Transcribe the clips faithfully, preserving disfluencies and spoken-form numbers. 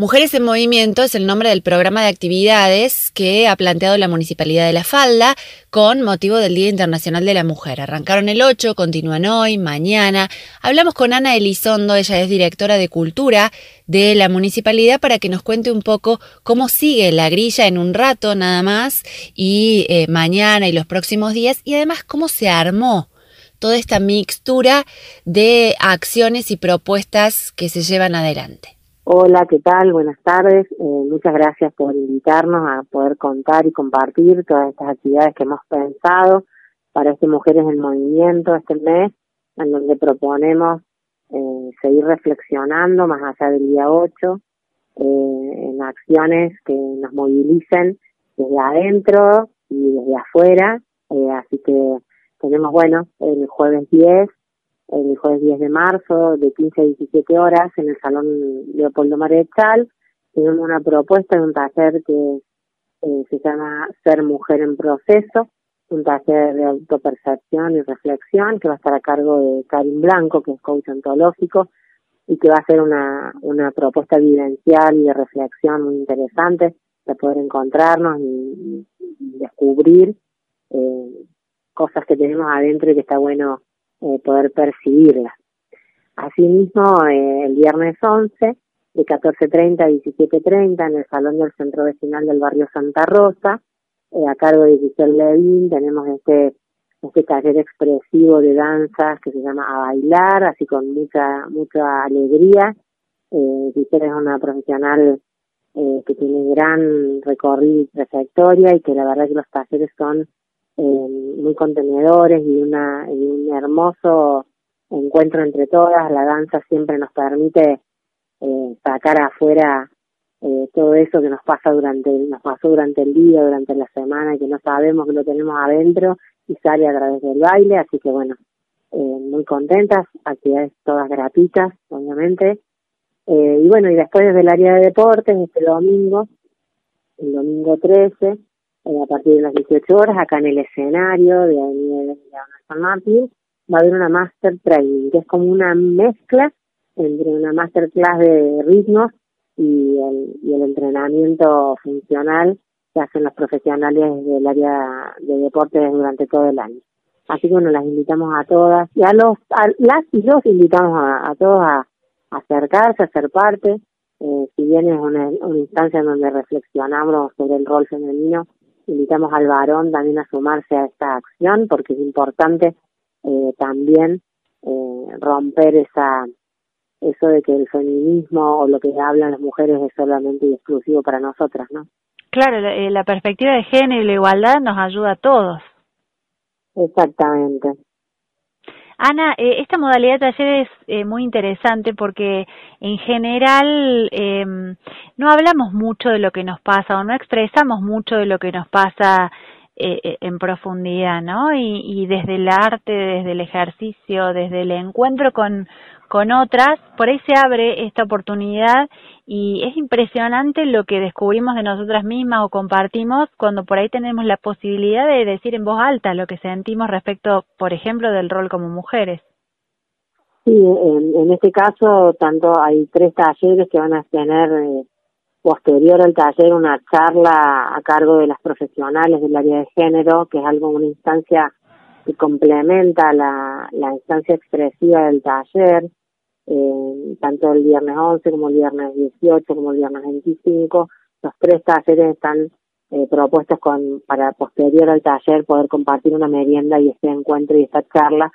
Mujeres en Movimiento es el nombre del programa de actividades que ha planteado la Municipalidad de La Falda con motivo del Día Internacional de la Mujer. Arrancaron el ocho, continúan hoy, mañana. Hablamos con Ana Elizondo, ella es directora de Cultura de la Municipalidad, para que nos cuente un poco cómo sigue la grilla en un rato nada más y eh, mañana y los próximos días, y además cómo se armó toda esta mixtura de acciones y propuestas que se llevan adelante. Hola, ¿qué tal? Buenas tardes. Eh, muchas gracias por invitarnos a poder contar y compartir todas estas actividades que hemos pensado para este Mujeres en Movimiento este mes, en donde proponemos eh, seguir reflexionando más allá del día ocho, eh, en acciones que nos movilicen desde adentro y desde afuera. Eh, así que tenemos, bueno, el jueves diez, el jueves diez de marzo, de quince a diecisiete horas, en el Salón Leopoldo Marechal, tenemos una propuesta de un taller que eh, se llama Ser Mujer en Proceso, un taller de autopercepción y reflexión que va a estar a cargo de Karim Blanco, que es coach ontológico, y que va a ser una, una propuesta vivencial y de reflexión muy interesante, de poder encontrarnos y, y descubrir eh, cosas que tenemos adentro y que está bueno eh, poder percibirlas. Asimismo, eh, el viernes once, de catorce treinta a diecisiete treinta, en el Salón del Centro Vecinal del Barrio Santa Rosa, eh, a cargo de Giselle Levin, tenemos este, este taller expresivo de danzas que se llama A Bailar, así con mucha mucha alegría. Eh, Giselle es una profesional eh, que tiene gran recorrido y trayectoria, y que la verdad es que los talleres son Eh, muy contenedores y, una, y un hermoso encuentro entre todas. La danza siempre nos permite eh, sacar afuera eh, todo eso que nos pasa durante nos pasó durante el día, durante la semana, que no sabemos que lo tenemos adentro y sale a través del baile. Así que bueno, eh, muy contentas, actividades todas gratuitas, obviamente. Eh, y bueno, y después desde el área de deportes, este domingo, el domingo trece, a partir de las dieciocho horas, acá en el escenario de Avenida de San Martín, va a haber una master training, que es como una mezcla entre una masterclass de ritmos y el, y el entrenamiento funcional que hacen los profesionales del área de deportes durante todo el año. Así que bueno, las invitamos a todas, y a los, a las y los invitamos a, a todos a, a acercarse, a ser parte. Eh, si bien es una, una instancia en donde reflexionamos sobre el rol femenino, invitamos al varón también a sumarse a esta acción, porque es importante eh, también eh, romper esa eso de que el feminismo o lo que hablan las mujeres es solamente y exclusivo para nosotras, ¿no? Claro, la, la perspectiva de género y la igualdad nos ayuda a todos. Exactamente. Ana, eh, esta modalidad de taller es eh, muy interesante porque en general eh, no hablamos mucho de lo que nos pasa o no expresamos mucho de lo que nos pasa eh, en profundidad, ¿no? Y, y desde el arte, desde el ejercicio, desde el encuentro con, con otras, por ahí se abre esta oportunidad, y es impresionante lo que descubrimos de nosotras mismas o compartimos cuando por ahí tenemos la posibilidad de decir en voz alta lo que sentimos respecto, por ejemplo, del rol como mujeres. Sí, en, en este caso tanto hay tres talleres que van a tener eh, posterior al taller una charla a cargo de las profesionales del área de género, que es algo, una instancia que complementa la, la instancia expresiva del taller. Eh, tanto el viernes once como el viernes dieciocho como el viernes veinticinco, los tres talleres están eh, propuestos con, para posterior al taller poder compartir una merienda y este encuentro y esta charla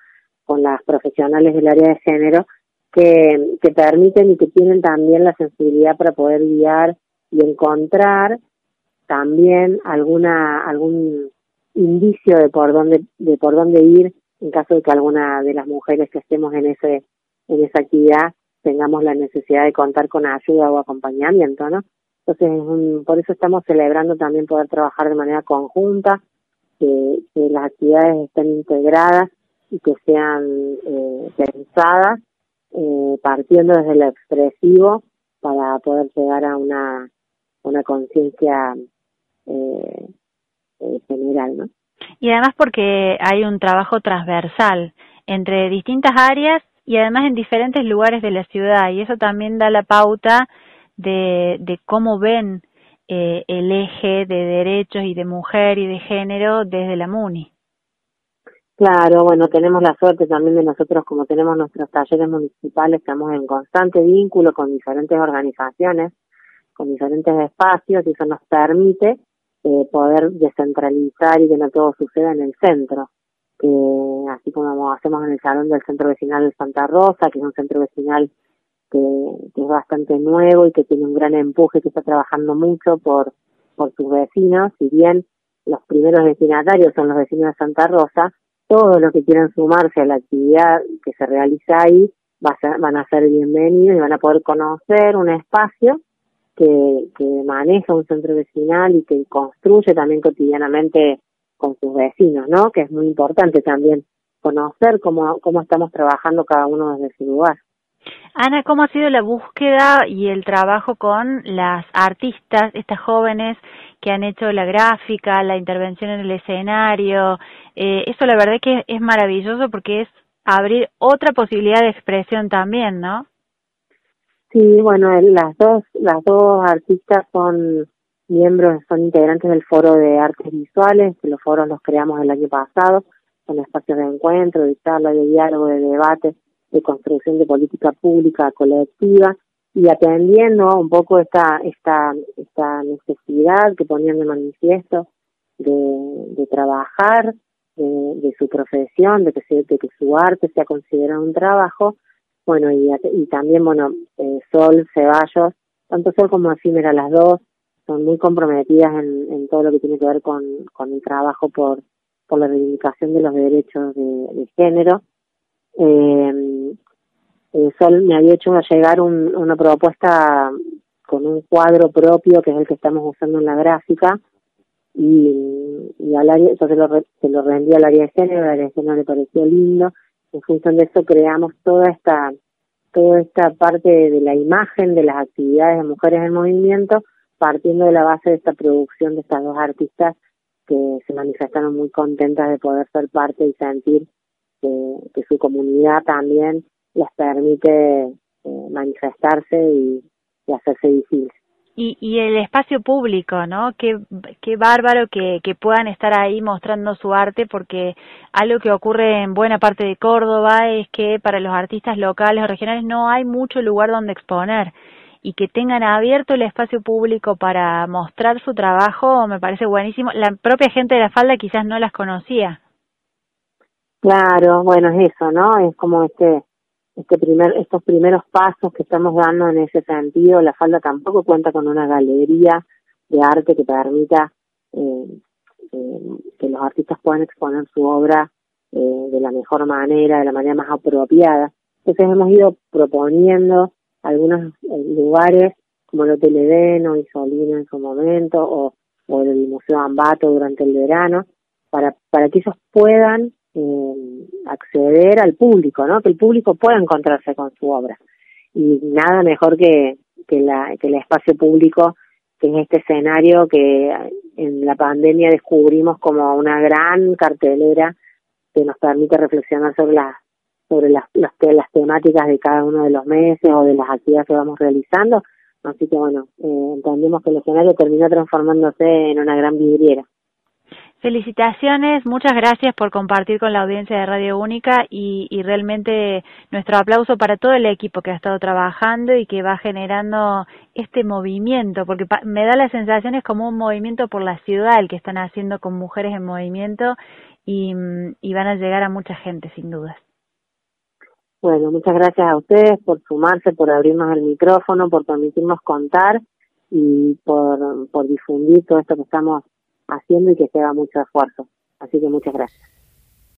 con las profesionales del área de género, que, que permiten y que tienen también la sensibilidad para poder guiar y encontrar también alguna algún indicio de por dónde de por dónde ir en caso de que alguna de las mujeres que estemos en ese en esa actividad tengamos la necesidad de contar con ayuda o acompañamiento, ¿no? Entonces, por eso estamos celebrando también poder trabajar de manera conjunta, que, que las actividades estén integradas y que sean eh, pensadas, eh, partiendo desde lo expresivo para poder llegar a una, una conciencia eh, eh, general, ¿no? Y además porque hay un trabajo transversal entre distintas áreas y además en diferentes lugares de la ciudad, y eso también da la pauta de, de cómo ven eh, el eje de derechos y de mujer y de género desde la MUNI. Claro, bueno, tenemos la suerte también de nosotros, como tenemos nuestros talleres municipales, estamos en constante vínculo con diferentes organizaciones, con diferentes espacios, y eso nos permite eh, poder descentralizar y que no todo suceda en el centro. Eh, así como hacemos en el Salón del Centro Vecinal de Santa Rosa, que es un centro vecinal que, que es bastante nuevo y que tiene un gran empuje, que está trabajando mucho por, por sus vecinos, si bien los primeros destinatarios son los vecinos de Santa Rosa, todos los que quieran sumarse a la actividad que se realiza ahí va a ser, van a ser bienvenidos y van a poder conocer un espacio que, que maneja un centro vecinal y que construye también cotidianamente con sus vecinos, ¿no? Que es muy importante también conocer cómo, cómo estamos trabajando cada uno desde su lugar. Ana, ¿cómo ha sido la búsqueda y el trabajo con las artistas, estas jóvenes que han hecho la gráfica, la intervención en el escenario? Eh, eso la verdad que es maravilloso porque es abrir otra posibilidad de expresión también, ¿no? Sí, bueno, las dos, las dos artistas son miembros, son integrantes del Foro de Artes Visuales, que los foros los creamos el año pasado, son espacios de encuentro, de charla, de diálogo, de debate, de construcción de política pública colectiva, y atendiendo un poco esta esta esta necesidad que ponían de manifiesto de, de trabajar, de, de su profesión, de que, se, de que su arte sea considerado un trabajo, bueno, y, y también, bueno, eh, Sol Ceballos, tanto Sol como Asimera, las dos son muy comprometidas en, en todo lo que tiene que ver con, con el trabajo por, por la reivindicación de los derechos de, de género. Eh, eh, Sol me había hecho llegar un, una propuesta con un cuadro propio, que es el que estamos usando en la gráfica, y, y al área, yo se lo, re, se lo rendí al área de género, al área de género le pareció lindo. En función de eso creamos toda esta, toda esta parte de la imagen de las actividades de Mujeres en Movimiento, partiendo de la base de esta producción de estas dos artistas que se manifestaron muy contentas de poder ser parte y sentir que, que su comunidad también les permite eh, manifestarse y, y hacerse visibles. Y, y el espacio público, ¿no? Qué, qué bárbaro que, que puedan estar ahí mostrando su arte, porque algo que ocurre en buena parte de Córdoba es que para los artistas locales o regionales no hay mucho lugar donde exponer, y que tengan abierto el espacio público para mostrar su trabajo me parece buenísimo. La propia gente de La Falda quizás no las conocía. Claro, bueno, es eso, ¿no? Es como este... Este primer, estos primeros pasos que estamos dando en ese sentido. La Falda tampoco cuenta con una galería de arte que permita eh, eh, que los artistas puedan exponer su obra eh, de la mejor manera, de la manera más apropiada. Entonces hemos ido proponiendo algunos eh, lugares, como el Hotel Edén o Isolino en su momento, o, o el Museo Ambato durante el verano, para, para que ellos puedan Eh, acceder al público, ¿no? Que el público pueda encontrarse con su obra, y nada mejor que que la que el espacio público, que es este escenario que en la pandemia descubrimos como una gran cartelera que nos permite reflexionar sobre las sobre las las, las temáticas de cada uno de los meses o de las actividades que vamos realizando. Así que bueno, eh, entendemos que el escenario terminó transformándose en una gran vidriera. Felicitaciones, muchas gracias por compartir con la audiencia de Radio Única, y, y realmente nuestro aplauso para todo el equipo que ha estado trabajando y que va generando este movimiento, porque pa me da la sensación es como un movimiento por la ciudad el que están haciendo con Mujeres en Movimiento, y, y van a llegar a mucha gente sin dudas. Bueno, muchas gracias a ustedes por sumarse, por abrirnos el micrófono, por permitirnos contar y por, por difundir todo esto que estamos haciendo y que se haga mucho esfuerzo. Así que muchas gracias.